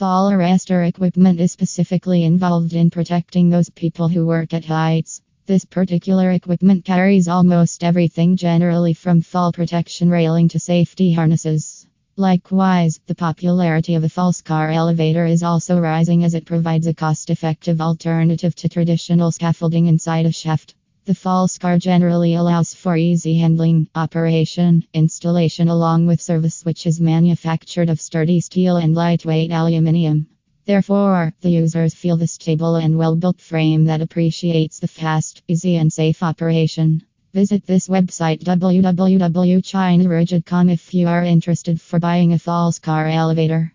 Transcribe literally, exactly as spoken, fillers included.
Fall arrestor equipment is specifically involved in protecting those people who work at heights. This particular equipment carries almost everything, generally from fall protection railing to safety harnesses. Likewise, the popularity of the false car elevator is also rising as it provides a cost-effective alternative to traditional scaffolding inside a shaft. The false car generally allows for easy handling, operation, installation along with service, which is manufactured of sturdy steel and lightweight aluminium. Therefore, the users feel the stable and well-built frame that appreciates the fast, easy and safe operation. Visit this website w w w dot china rigid dot com if you are interested for buying a false car elevator.